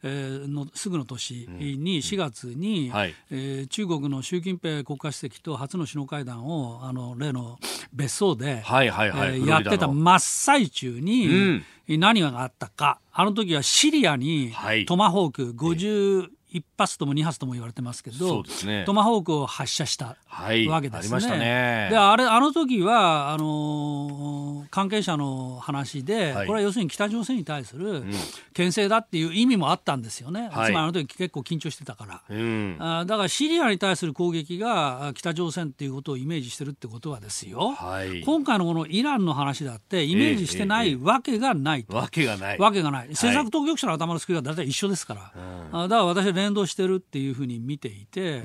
えー、のすぐの年にしがつに、うんはいえー、中国の習近平国家主席と初の首脳会談をあの例の別荘で、はいはいはいえー、やってた真っ最中に、うん、何があったか。あの時はシリアにトマホークごじゅう、はいえー一発とも二発とも言われてますけど、そうですね、トマホークを発射したわけですね。はい、ありましたね。で、あれ、あの時はあのー、関係者の話で、はい、これは要するに北朝鮮に対する牽制だっていう意味もあったんですよね、うん、つまりあの時結構緊張してたから、はい、あだからシリアに対する攻撃が北朝鮮っていうことをイメージしてるってことはですよ、はい、今回のこのイランの話だってイメージしてないわけがないと、えーえーえー、わけがないわけがない政策当局者の頭のすくいは大体一緒ですから、うん、あだから私は連動してるっていうふうに見ていて、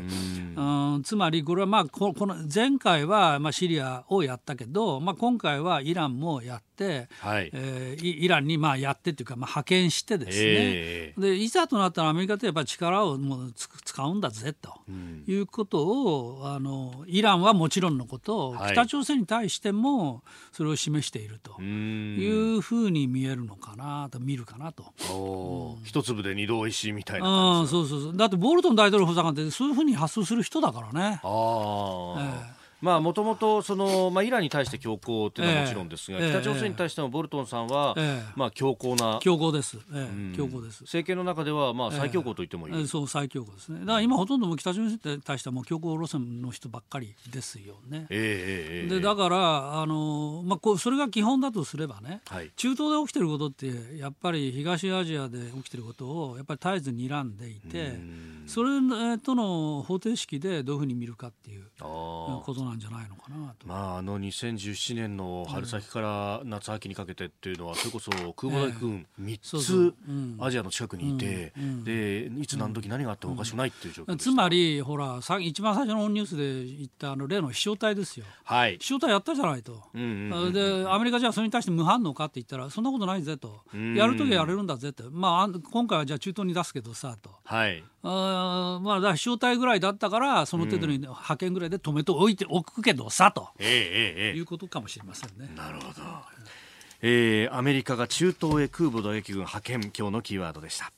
うんうん、つまりこれはまあこの前回はまあシリアをやったけど、まあ、今回はイランもやって、はいえー、イランにまあやってというかまあ派遣してですね、えー、でいざとなったらアメリカってやっぱり力をもう使うんだぜということを、うん、あのイランはもちろんのことを北朝鮮に対してもそれを示しているというふうに見えるのかなと見るかなと、うん、一粒で二度おいしいみたいな感じ。そうそうだってボルトン大統領補佐官ってそういうふうに発想する人だからね。あもともとイランに対して強硬というのはもちろんですが、えー、北朝鮮に対してもボルトンさんは、えーまあ、強硬な強硬です、えー、強硬です政権の中では、まあ、最強硬と言ってもいい、えー、そう最強硬ですね。だから今ほとんども北朝鮮に対してはもう強硬路線の人ばっかりですよね、えーえー、でだからあの、まあ、こうそれが基本だとすればね、はい、中東で起きてることってやっぱり東アジアで起きてることをやっぱり絶えず睨んでいて、それとの方程式でどういうふうに見るかっていうことなんなんじゃないのかなと、まあ、あのにせんじゅうななねんの春先から夏秋にかけてっていうのは、それこそ空母大軍みっつアジアの近くにいて、でいつ何時何があってもおかしくないっていう状況です、うんうん、つまりほらさ一番最初のニュースで言ったあの例の飛翔体ですよ、はい、飛翔体やったじゃないと、うんうんうんうん、でアメリカじゃあそれに対して無反応かって言ったらそんなことないぜと、やるときはやれるんだぜって、まあ、今回はじゃあ中東に出すけどさと、はいあまあ、だから飛翔体ぐらいだったからその程度に派遣ぐらいで止めておいておくけどさと、えーえー、いうことかもしれませんね。なるほど、えー、アメリカが中東へ空母打撃群派遣、今日のキーワードでした。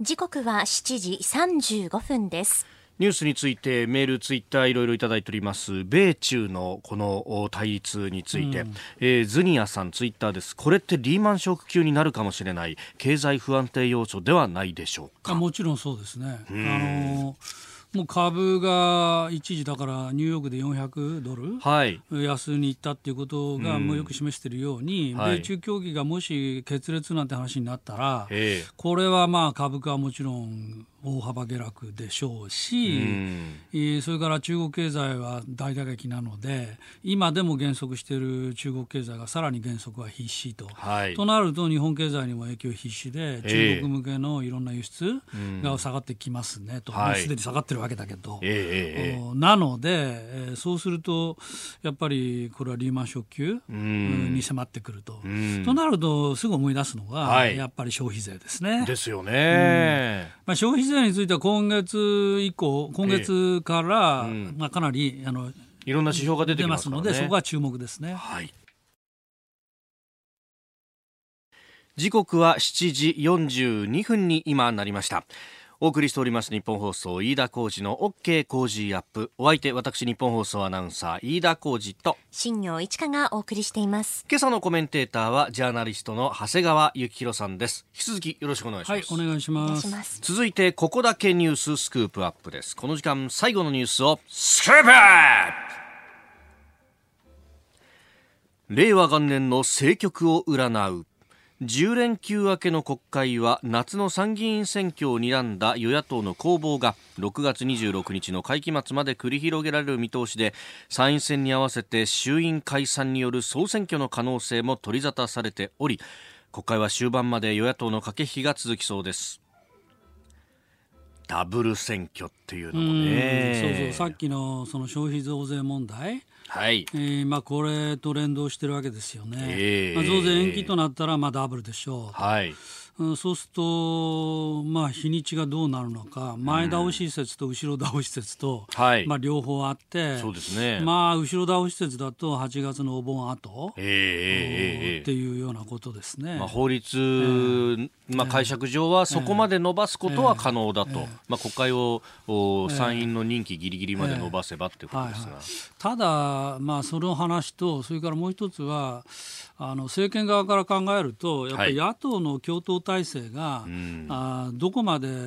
時刻はしちじさんじゅうごふんです。ニュースについてメール、ツイッターいろいろいただいております。米中のこの対立について、うんえー、ズニアさんツイッターです。これってリーマンショック級になるかもしれない経済不安定要素ではないでしょうか。もちろんそうですね。あのもう株が一時だからニューヨークでよんひゃくドル、はい、安に行ったっていうことがもうよく示しているように、はい、米中協議がもし決裂なんて話になったら、えー、これはまあ株価はもちろん大幅下落でしょうし、うん、それから中国経済は大打撃なので、今でも減速している中国経済がさらに減速は必至と、はい、となると日本経済にも影響必至で、中国向けのいろんな輸出が下がってきますねと、うん、もうすでに下がってるわけだけど、はい、なのでそうするとやっぱりこれはリーマンショック級に迫ってくると、うん、となるとすぐ思い出すのが、はい、やっぱり消費税ですね。ですよね、うんまあ、消費税経済については今月以降、今月から、ええうんまあ、かなりあのいろんな指標が出てきますからね、出ますので、そこは注目ですね。はい、時刻はしちじよんじゅうにふんに今なりました。お送りしております日本放送飯田浩司の OK 工事アップ。お相手私日本放送アナウンサー飯田浩司と新業一華がお送りしています。今朝のコメンテーターはジャーナリストの長谷川幸宏さんです。引き続きよろしくお願いします。はい、お願いします。続いてここだけニューススクープアップです。この時間最後のニュースをスクープアップ。令和元年の政局を占うじゅうれんきゅう明けの国会は夏の参議院選挙を睨んだ与野党の攻防がろくがつにじゅうろくにちの会期末まで繰り広げられる見通しで、参院選に合わせて衆院解散による総選挙の可能性も取り沙汰されており、国会は終盤まで与野党の駆け引きが続きそうです。ダブル選挙っていうのもね、そうそう、さっきのその消費増税問題、はいえーまあ、これと連動してるわけですよね。えーまあ、増税延期となったらまあダブルでしょう、はいうん、そうすると、まあ、日にちがどうなるのか、前倒し説と後ろ倒し説と、うんまあ、両方あって、はいそうですねまあ、後ろ倒し説だとはちがつのお盆後、えー、っていうようなことですね。まあ、法律、えーまあ、解釈上はそこまで伸ばすことは可能だと、えーえーまあ、国会を参院の任期ギリギリまで伸ばせばということですが、えーはいはい、ただまあ、その話と、それからもう一つはあの政権側から考えると、やっぱり野党の共闘体制が、はいうん、あどこまで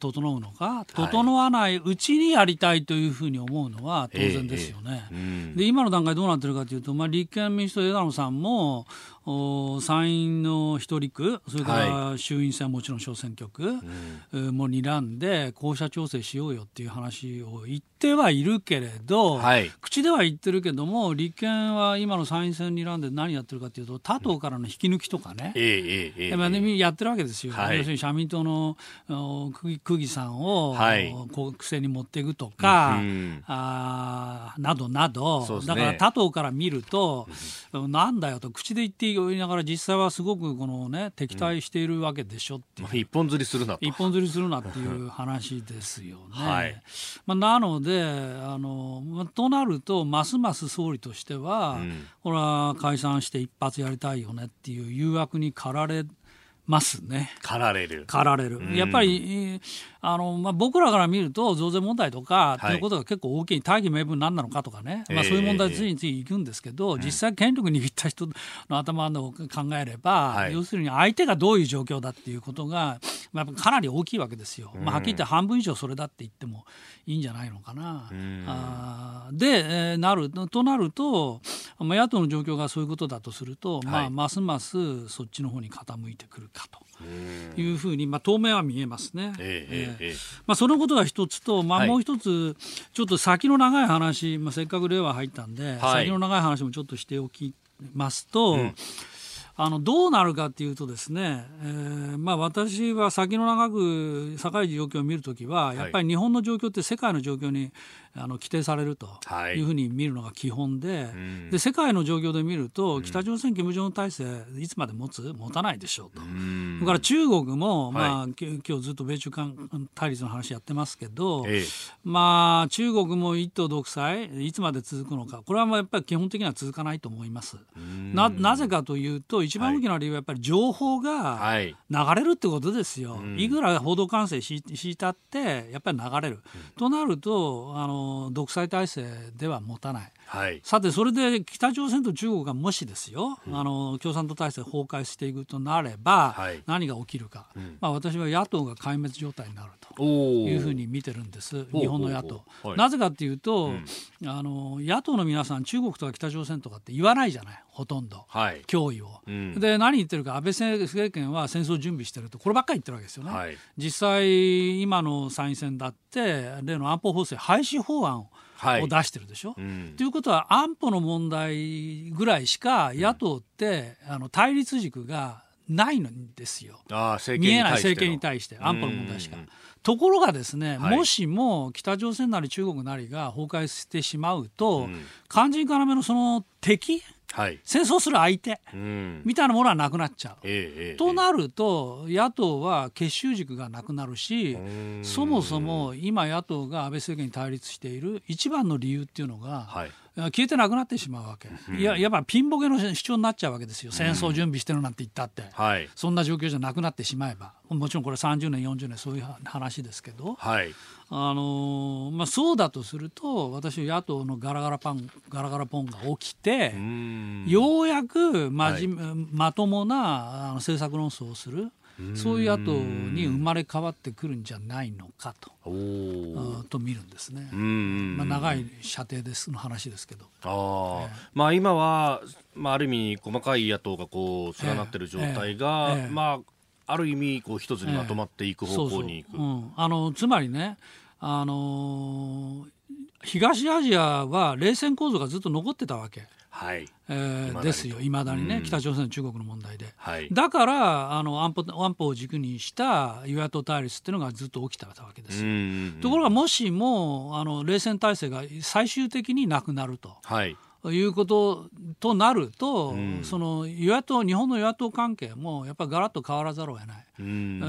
整うのか、整わないうちにやりたいというふうに思うのは当然ですよね。えーえーうん、で今の段階どうなってるかというと、まあ、立憲民主党枝野さんも参院の一人区、それから衆院選はもちろん小選挙区も睨んで候補者調整しようよっていう話を言ってはいるけれど、はい、口では言ってるけども、立憲は今の参院選睨んで何やってるかというと、他党からの引き抜きとかね、うん、やってるわけですよ。はい、要するに社民党の区議さんを、はい、国政に持っていくとか、うん、あなどなど、そうですね、だから他党から見ると、うん、なんだよと口で言っていい言いながら、実際はすごくこの、ね、敵対しているわけでしょっていう、うん、一本釣りするなと一本釣りするなっていう話ですよね。はいまあ、なのであのとなると、ますます総理としては、うん、ほら解散して一発やりたいよねっていう誘惑に駆られますね。駆られる。駆られる。うん、やっぱりあの、まあ、僕らから見ると増税問題とかということが結構大きい、大義名分何なのかとかね、まあ、そういう問題についていくんですけど、えー、実際権力握った人の頭を考えれば、はい、要するに相手がどういう状況だっていうことが、まあ、かなり大きいわけですよ。まあ、はっきり言って半分以上それだって言ってもいいんじゃないのかな。うん、あで、えー、なるとなると、まあ、野党の状況がそういうことだとすると、はいまあ、ますますそっちの方に傾いてくるかというふうに、まあ、当面は見えますね。えーえーえーまあ、そのことが一つと、まあ、もう一つ、はい、ちょっと先の長い話、まあ、せっかく令和入ったんで、はい、先の長い話もちょっとしておきますと、うんあのどうなるかっていうとですね、えーまあ、私は先の長く社会状況を見るときは、やっぱり日本の状況って世界の状況にあの規定されるというふうに見るのが基本 で,、はいうん、で世界の状況で見ると北朝鮮金正恩体制いつまで持つ持たないでしょうと、うん、だから中国も、まあはい、今日ずっと米中間対立の話やってますけど、ええまあ、中国も一党独裁いつまで続くのかこれはまあやっぱり基本的には続かないと思います。 な, なぜかというと一番大きな理由はやっぱり情報が流れるってことですよ、はい、いくら報道管制敷いたってやっぱり流れる、うん、となるとあの独裁体制では持たない、はい、さてそれで北朝鮮と中国がもしですよ、うん、あの共産党体制崩壊していくとなれば、はい、何が起きるか、うんまあ、私は野党が壊滅状態になるというふうに見てるんです。日本の野党なぜかというと、うん、あの野党の皆さん中国とか北朝鮮とかって言わないじゃないほとんど、はい、脅威を、うん、で何言ってるか安倍政権は戦争準備してるとこればっかり言ってるわけですよね、はい、実際今の参院選だって例の安保法制廃止法法案をはい、出してるでしょ、うん、ということは安保の問題ぐらいしか野党って、うん、あの対立軸がないんですよ。あ見えない政権に対して安保の問題しか。ところがですね、はい、もしも北朝鮮なり中国なりが崩壊してしまうと、うん、肝心要のその敵はい、戦争する相手、うん、みたいなものはなくなっちゃう、ええ、となると、ええ、野党は結集軸がなくなるしそもそも今野党が安倍政権に対立している一番の理由っていうのが、はい、消えてなくなってしまうわけ、うん、いや、やっぱピンボケの主張になっちゃうわけですよ、うん、戦争準備してるなんて言ったって、はい、そんな状況じゃなくなってしまえばもちろんこれさんじゅうねんよんじゅうねんそういう話ですけど、はいあのまあ、そうだとすると私野党のガラガラパンガラガラポンが起きてうんようやく ま, じ、はい、まともな政策論争をするそういう野党に生まれ変わってくるんじゃないのかとおと見るんですね。うん、まあ、長い射程ですの話ですけどあ、えーまあ、今は、まあ、ある意味細かい野党がこう連なっている状態が、えーえーまあ、ある意味こう一つにまとまっていく方向にいく、えーそうそううん、あのつまりね、あのー、東アジアは冷戦構造がずっと残ってたわけはいえー、ですよいまだにね、うん、北朝鮮中国の問題で、はい、だからあの安保、安保を軸にした与野党対立っていうのがずっと起きてたわけですよ、うんうんうん、ところがもしもあの冷戦体制が最終的になくなると、はい、いうこととなると、うん、その与野党日本の与野党関係もやっぱりガラッと変わらざるを得ない、うんう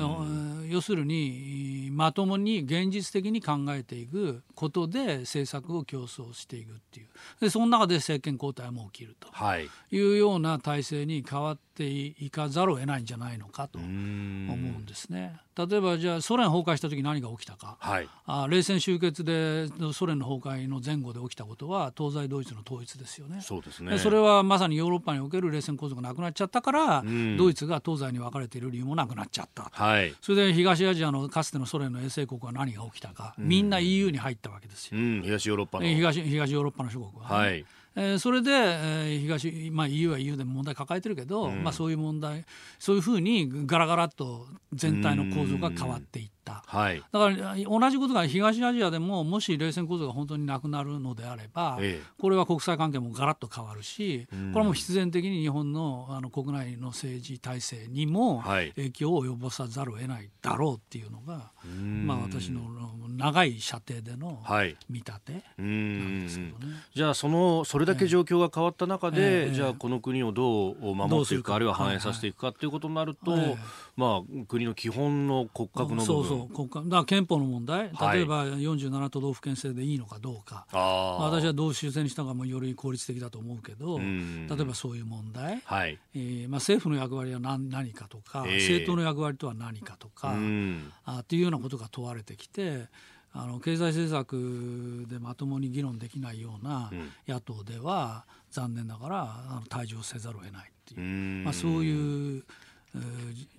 ん、要するにまともに現実的に考えていくことで政策を競争していくっていうでその中で政権交代も起きるというような体制に変わっていかざるを得ないんじゃないのかと思うんですね。例えばじゃあソ連崩壊した時何が起きたか、はい、あ冷戦終結でソ連の崩壊の前後で起きたことは東西ドイツの統一ですよね。そうですね。でそれはまさにヨーロッパにおける冷戦構造がなくなっちゃったから、うん、ドイツが東西に分かれている理由もなくなっちゃったはい、それで東アジアのかつてのソ連の衛星国は何が起きたか、うん、みんな イーユー に入ったわけですよ、うん、東ヨーロッパの 東, 東ヨーロッパの諸国は、ねはいえー、それで、えー東まあ、イーユー は イーユー で問題抱えてるけど、うんまあ、そういう問題そういうふうにガラガラっと全体の構造が変わっていっただから同じことが東アジアでももし冷戦構造が本当になくなるのであれば、ええ、これは国際関係もガラッと変わるし、うん、これも必然的に日本 の, あの国内の政治体制にも影響を及ぼさざるを得ないだろうっていうのが、はいまあ、私の長い射程での見立てなんですけどね、はい、じゃあ そ, のそれだけ状況が変わった中で、ええ、じゃあこの国をどう守っていくかあるいは反映させていくかということになると、はいはいまあ、国の基本の骨格の部分、うんそうそう国家だから憲法の問題例えばよんじゅうなな都道府県制でいいのかどうか、はい、私はどう修正にしたのかもより効率的だと思うけど例えばそういう問題、はいえーまあ、政府の役割は 何, 何かとか、えー、政党の役割とは何かとかあっていうようなことが問われてきてあの経済政策でまともに議論できないような野党では、うん、残念ながらあの退場せざるを得ないっていう、うんまあ、そういう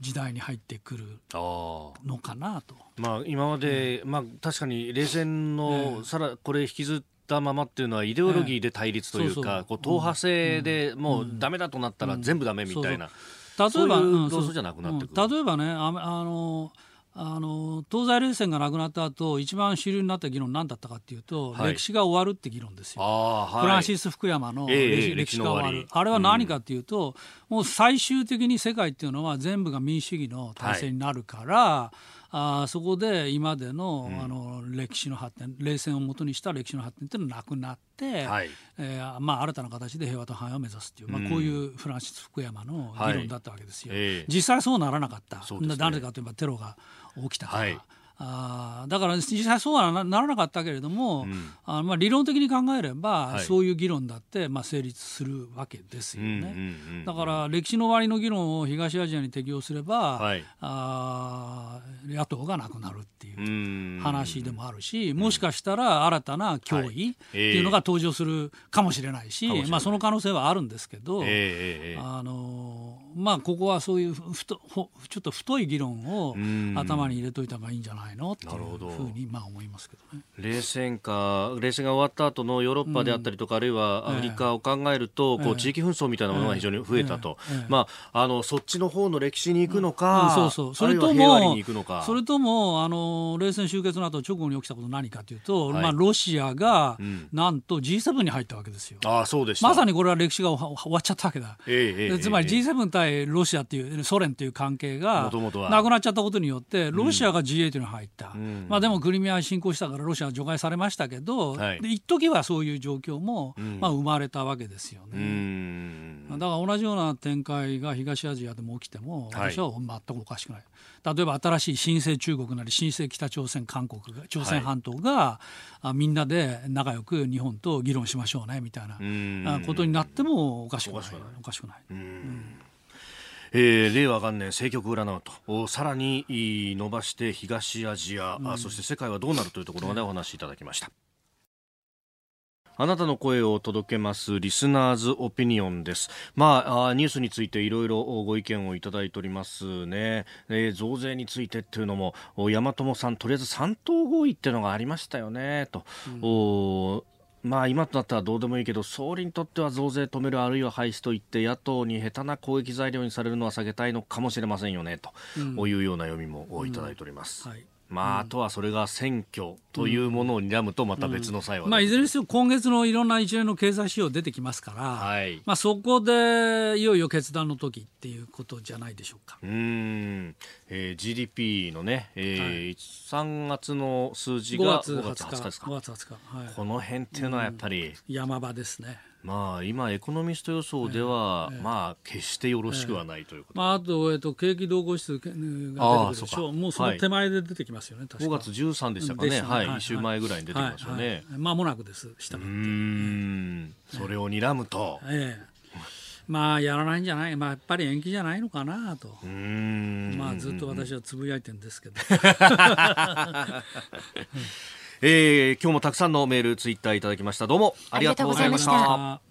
時代に入ってくるのかなと、まあ、今まで、うんまあ、確かに冷戦のさらこれ引きずったままっていうのはイデオロギーで対立というか、ええ、こう党派制でもうダメだとなったら全部ダメみたいなそういう論争じゃなくなってくる、うん、例えばねあのあの東西冷戦がなくなった後一番主流になった議論何だったかっていうと、はい、歴史が終わるって議論ですよ、はい、フランシス・福山の歴 史,、えー、歴史が終わるあれは何かっていうと、うん、もう最終的に世界っていうのは全部が民主主義の体制になるから、はいあそこで今まで の,、うん、あの歴史の発展、冷戦をもとにした歴史の発展というのはなくなって、はい、えーまあ、新たな形で平和と繁栄を目指すという、まあ、こういうフランシス・フクヤマの議論だったわけですよ、はい、えー、実際そうならなかった、ね、なぜかといえばテロが起きたから、はい、あだから実際そうはならなかったけれども、うん、あまあ、理論的に考えれば、はい、そういう議論だって、まあ、成立するわけですよね、うんうんうんうん、だから歴史の終わりの議論を東アジアに適用すれば、はい、あ野党がなくなるっていう話でもあるし、もしかしたら新たな脅威っていうのが登場するかもしれないし、はい、えーまあ、その可能性はあるんですけど、えーあのまあ、ここはそういうふとほちょっと太い議論を頭に入れといた方がいいんじゃないのっていうふうにまあ思いますけどね。冷戦か冷戦が終わった後のヨーロッパであったりとか、うん、あるいはアフリカを考えると、えー、こう地域紛争みたいなものが非常に増えたと、えーえーまあ、あのそっちの方の歴史に行くのか、うんうん、そうそう、あるいは平和に行くのか、それともあの冷戦終結の後直後に起きたことは何かというと、はい、まあ、ロシアが、うん、なんと ジーセブン に入ったわけですよ。あ、そうでした。まさにこれは歴史が終わっちゃったわけだ、えーえー、つまり ジーセブン 対ロシアっていうソ連という関係がなくなっちゃったことによってロシアが ジーエイト に入った、うん、まあ、でもクリミア侵攻したからロシアは除外されましたけど、はい、で一時はそういう状況も、まあ、生まれたわけですよね、うん、だから同じような展開が東アジアでも起きても私は全くおかしくない、はい、例えば新しい新生中国なり新生北朝鮮韓国が朝鮮半島が、はい、みんなで仲良く日本と議論しましょうねみたいなことになってもおかしくない、おかしくない、うん、えー、令和元年政局占うとさらに伸ばして東アジア、うん、そして世界はどうなるというところまでお話しいただきました。あなたの声を届けますリスナーズオピニオンです。まあ、ニュースについていろいろご意見をいただいておりますね、えー、増税についてっていうのも山友さん、とりあえず三党合意っていうのがありましたよねと、うん、おまあ、今となったらどうでもいいけど総理にとっては増税止めるあるいは廃止といって野党に下手な攻撃材料にされるのは避けたいのかもしれませんよねと、うん、いうような読みもいただいております、うん、はい、まあ、あとはそれが選挙というものを睨むとまた別の際は、うんうん、まあ、いずれにせよ今月のいろんな一連の経済指標出てきますから、はい、まあ、そこでいよいよ決断の時っていうことじゃないでしょうか。うーん、えー、ジーディーピー のね、えーはい、さんがつの数字がごがつはつかですか。ごがつはつか、はい、この辺っていうのはやっぱり、うん、山場ですね。まあ、今エコノミスト予想では、えーえーまあ、決してよろしくはないということ、えーまあ、あと、えー、と景気動向指数が出てくるでしょう。もうその手前で出てきますよね、はい、確かごがつじゅうさんでしたかね、ね、はい、はい、いっしゅうまえぐらいに出てきますよね、はいはいはい、間もなくです。したがってうーん、それを睨むと、えーまあ、やらないんじゃない、まあ、やっぱり延期じゃないのかなと、うーん、まあ、ずっと私はつぶやいてるんですけどえー、今日もたくさんのメールツイッターいただきました。どうもありがとうございました。